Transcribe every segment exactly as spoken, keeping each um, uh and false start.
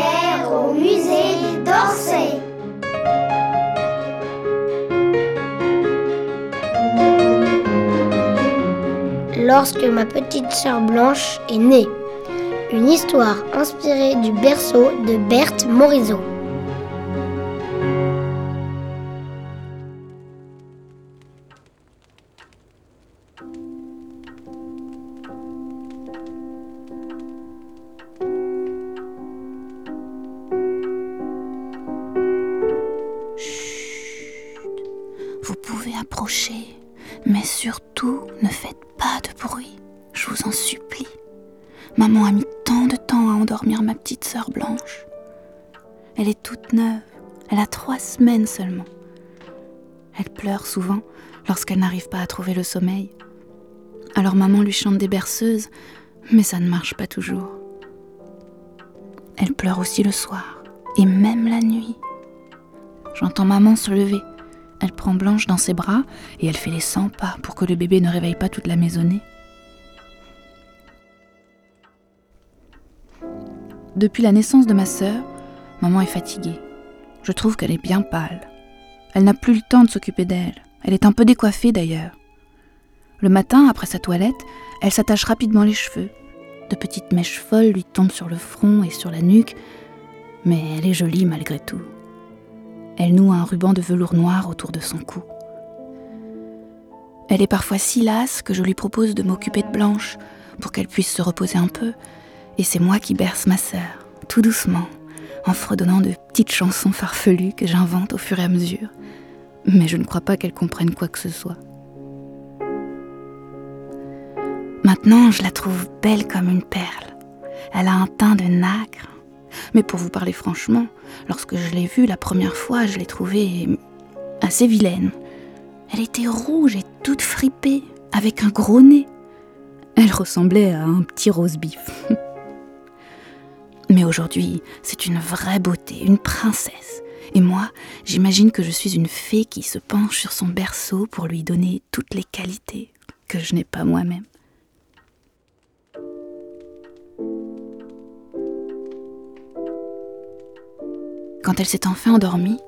scolaire au musée d'Orsay. Lorsque ma petite sœur Blanche est née, une histoire inspirée du berceau de Berthe Morisot. Vous pouvez approcher, mais surtout ne faites pas de bruit, je vous en supplie. Maman a mis tant de temps à endormir ma petite sœur Blanche. Elle est toute neuve, elle a trois semaines seulement. Elle pleure souvent lorsqu'elle n'arrive pas à trouver le sommeil. Alors maman lui chante des berceuses, mais ça ne marche pas toujours. Elle pleure aussi le soir, et même la nuit. J'entends maman se lever. Elle prend Blanche dans ses bras et elle fait les cent pas pour que le bébé ne réveille pas toute la maisonnée. Depuis la naissance de ma sœur, maman est fatiguée. Je trouve qu'elle est bien pâle. Elle n'a plus le temps de s'occuper d'elle. Elle est un peu décoiffée d'ailleurs. Le matin, après sa toilette, elle s'attache rapidement les cheveux. De petites mèches folles lui tombent sur le front et sur la nuque, mais elle est jolie malgré tout. Elle noue un ruban de velours noir autour de son cou. Elle est parfois si lasse que je lui propose de m'occuper de Blanche pour qu'elle puisse se reposer un peu, et c'est moi qui berce ma sœur, tout doucement, en fredonnant de petites chansons farfelues que j'invente au fur et à mesure. Mais je ne crois pas qu'elle comprenne quoi que ce soit. Maintenant, je la trouve belle comme une perle. Elle a un teint de nacre. Mais pour vous parler franchement, lorsque je l'ai vue la première fois, je l'ai trouvée assez vilaine. Elle était rouge et toute fripée, avec un gros nez. Elle ressemblait à un petit rosebif. Mais aujourd'hui, c'est une vraie beauté, une princesse. Et moi, j'imagine que je suis une fée qui se penche sur son berceau pour lui donner toutes les qualités que je n'ai pas moi-même. Quand elle s'est enfin endormie,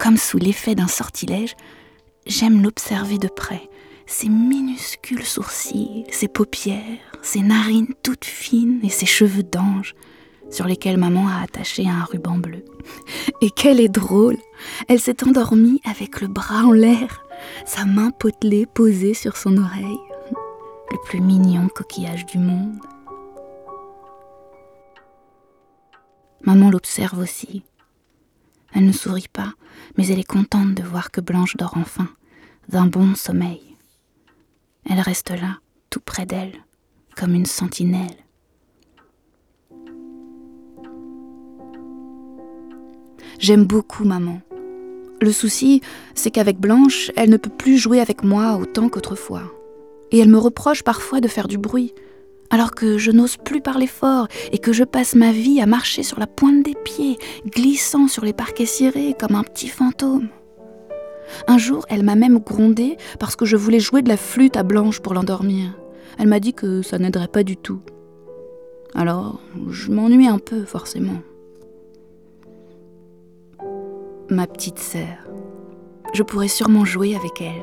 comme sous l'effet d'un sortilège, j'aime l'observer de près. Ses minuscules sourcils, ses paupières, ses narines toutes fines et ses cheveux d'ange, sur lesquels maman a attaché un ruban bleu. Et qu'elle est drôle! Elle s'est endormie avec le bras en l'air, sa main potelée posée sur son oreille. Le plus mignon coquillage du monde. Maman l'observe aussi. Elle ne sourit pas, mais elle est contente de voir que Blanche dort enfin, d'un bon sommeil. Elle reste là, tout près d'elle, comme une sentinelle. J'aime beaucoup maman. Le souci, c'est qu'avec Blanche, elle ne peut plus jouer avec moi autant qu'autrefois. Et elle me reproche parfois de faire du bruit, alors que je n'ose plus parler fort et que je passe ma vie à marcher sur la pointe des pieds, glissant sur les parquets cirés comme un petit fantôme. Un jour, elle m'a même grondée parce que je voulais jouer de la flûte à Blanche pour l'endormir. Elle m'a dit que ça n'aiderait pas du tout. Alors, je m'ennuie un peu, forcément. Ma petite sœur. Je pourrais sûrement jouer avec elle,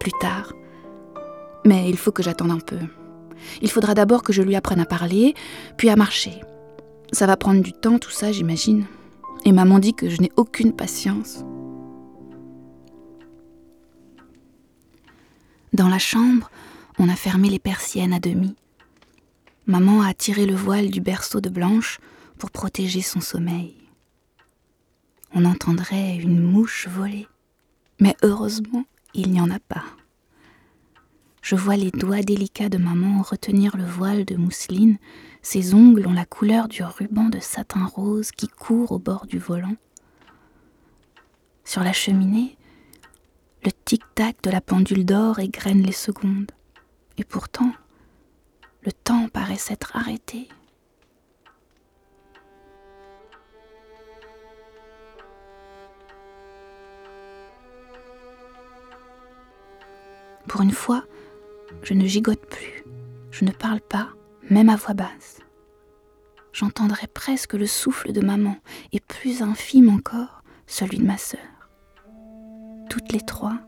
plus tard. Mais il faut que j'attende un peu. Il faudra d'abord que je lui apprenne à parler, puis à marcher. Ça va prendre du temps, tout ça, j'imagine. Et maman dit que je n'ai aucune patience. Dans la chambre, on a fermé les persiennes à demi. Maman a tiré le voile du berceau de Blanche pour protéger son sommeil. On entendrait une mouche voler, mais heureusement, il n'y en a pas. Je vois les doigts délicats de maman retenir le voile de mousseline. Ses ongles ont la couleur du ruban de satin rose qui court au bord du volant. Sur la cheminée, le tic-tac de la pendule d'or égrène les secondes. Et pourtant, le temps paraît s'être arrêté. Pour une fois, je ne gigote plus, je ne parle pas, même à voix basse. j'entendrais presque le souffle de maman, et plus infime encore, celui de ma sœur. Toutes les trois,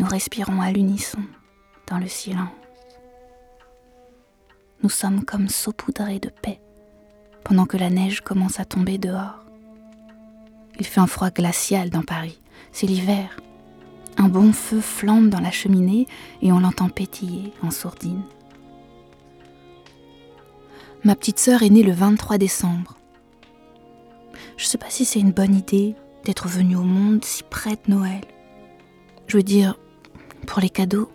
nous respirons à l'unisson, dans le silence. Nous sommes comme saupoudrés de paix, pendant que la neige commence à tomber dehors. Il fait un froid glacial dans Paris, c'est l'hiver. Un bon feu flambe dans la cheminée et on l'entend pétiller en sourdine. Ma petite sœur est née le vingt-trois décembre. Je ne sais pas si c'est une bonne idée d'être venue au monde si près de Noël. Je veux dire, pour les cadeaux.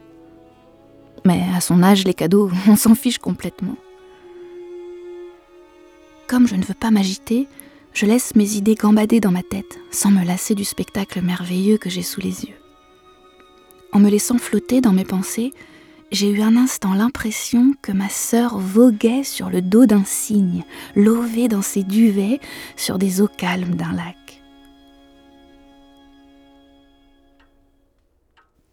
Mais à son âge, les cadeaux, on s'en fiche complètement. Comme je ne veux pas m'agiter, je laisse mes idées gambader dans ma tête, sans me lasser du spectacle merveilleux que j'ai sous les yeux. En me laissant flotter dans mes pensées, j'ai eu un instant l'impression que ma sœur voguait sur le dos d'un cygne, lovée dans ses duvets sur des eaux calmes d'un lac.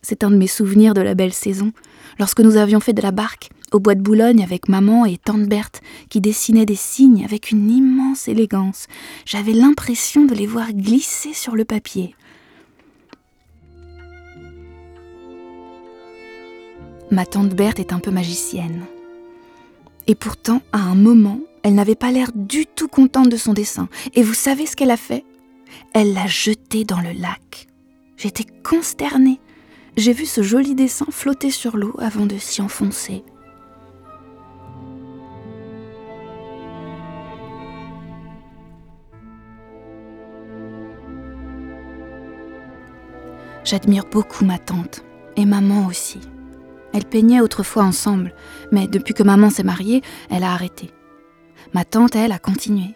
C'est un de mes souvenirs de la belle saison, lorsque nous avions fait de la barque au bois de Boulogne avec maman et tante Berthe qui dessinaient des cygnes avec une immense élégance. J'avais l'impression de les voir glisser sur le papier. Ma tante Berthe est un peu magicienne. Et pourtant, à un moment, elle n'avait pas l'air du tout contente de son dessin. Et vous savez ce qu'elle a fait ? Elle l'a jeté dans le lac. J'étais consternée. J'ai vu ce joli dessin flotter sur l'eau avant de s'y enfoncer. J'admire beaucoup ma tante, et maman aussi. Elles peignaient autrefois ensemble, mais depuis que maman s'est mariée, elle a arrêté. Ma tante, elle, a continué.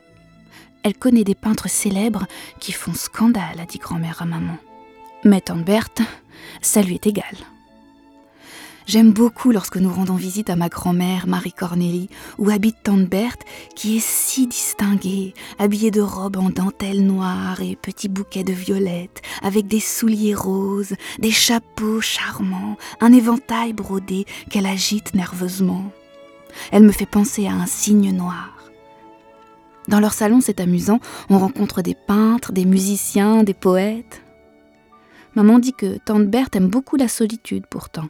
Elle connaît des peintres célèbres qui font scandale, a dit grand-mère à maman. Mais tante Berthe, ça lui est égal. J'aime beaucoup lorsque nous rendons visite à ma grand-mère, Marie Cornélie, où habite tante Berthe, qui est si distinguée, habillée de robes en dentelle noire et petits bouquets de violettes, avec des souliers roses, des chapeaux charmants, un éventail brodé qu'elle agite nerveusement. Elle me fait penser à un cygne noir. Dans leur salon, c'est amusant, on rencontre des peintres, des musiciens, des poètes. Maman dit que tante Berthe aime beaucoup la solitude pourtant.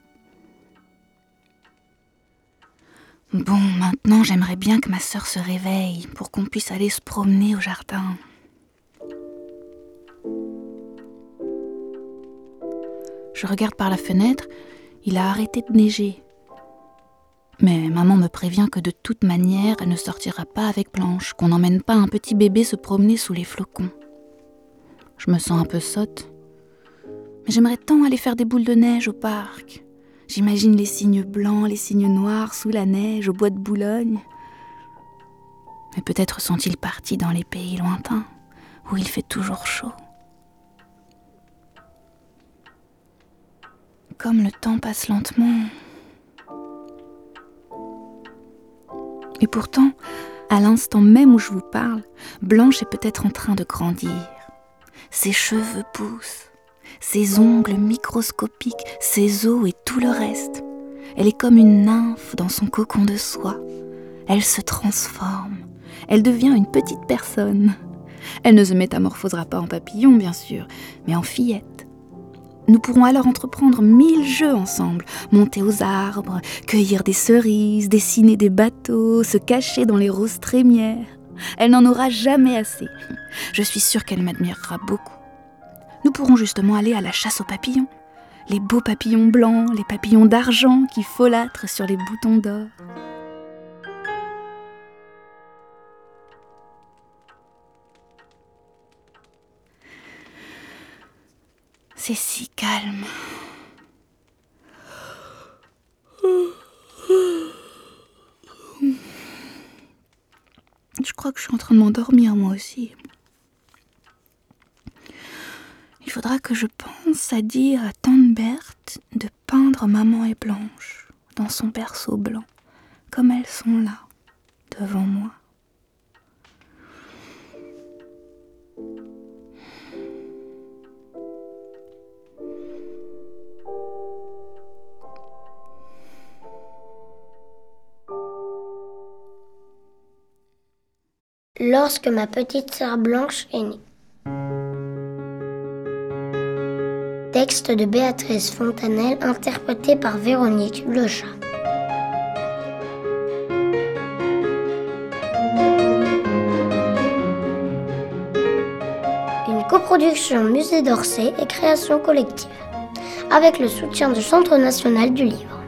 Bon, maintenant, j'aimerais bien que ma sœur se réveille pour qu'on puisse aller se promener au jardin. Je regarde par la fenêtre, il a arrêté de neiger. Mais maman me prévient que de toute manière, elle ne sortira pas avec Blanche, qu'on n'emmène pas un petit bébé se promener sous les flocons. Je me sens un peu sotte. Mais j'aimerais tant aller faire des boules de neige au parc. J'imagine les cygnes blancs, les cygnes noirs, sous la neige, au bois de Boulogne. Mais peut-être sont-ils partis dans les pays lointains, où il fait toujours chaud. Comme le temps passe lentement. Et pourtant, à l'instant même où je vous parle, Blanche est peut-être en train de grandir. Ses cheveux poussent. Ses ongles microscopiques, ses os et tout le reste. Elle est comme une nymphe dans son cocon de soie. Elle se transforme. Elle devient une petite personne. Elle ne se métamorphosera pas en papillon, bien sûr, mais en fillette. Nous pourrons alors entreprendre mille jeux ensemble. Monter aux arbres, cueillir des cerises, dessiner des bateaux, se cacher dans les roses trémières. Elle n'en aura jamais assez. Je suis sûre qu'elle m'admirera beaucoup. Nous pourrons justement aller à la chasse aux papillons. Les beaux papillons blancs, les papillons d'argent qui folâtrent sur les boutons d'or. C'est si calme. Je crois que je suis en train de m'endormir moi aussi. Il faudra que je pense à dire à tante Berthe de peindre maman et Blanche dans son berceau blanc, comme elles sont là, devant moi. lorsque ma petite sœur Blanche est née. Texte de Béatrice Fontanel, interprété par Véronique Lechat. Une coproduction musée d'Orsay et création collective, avec le soutien du Centre national du livre.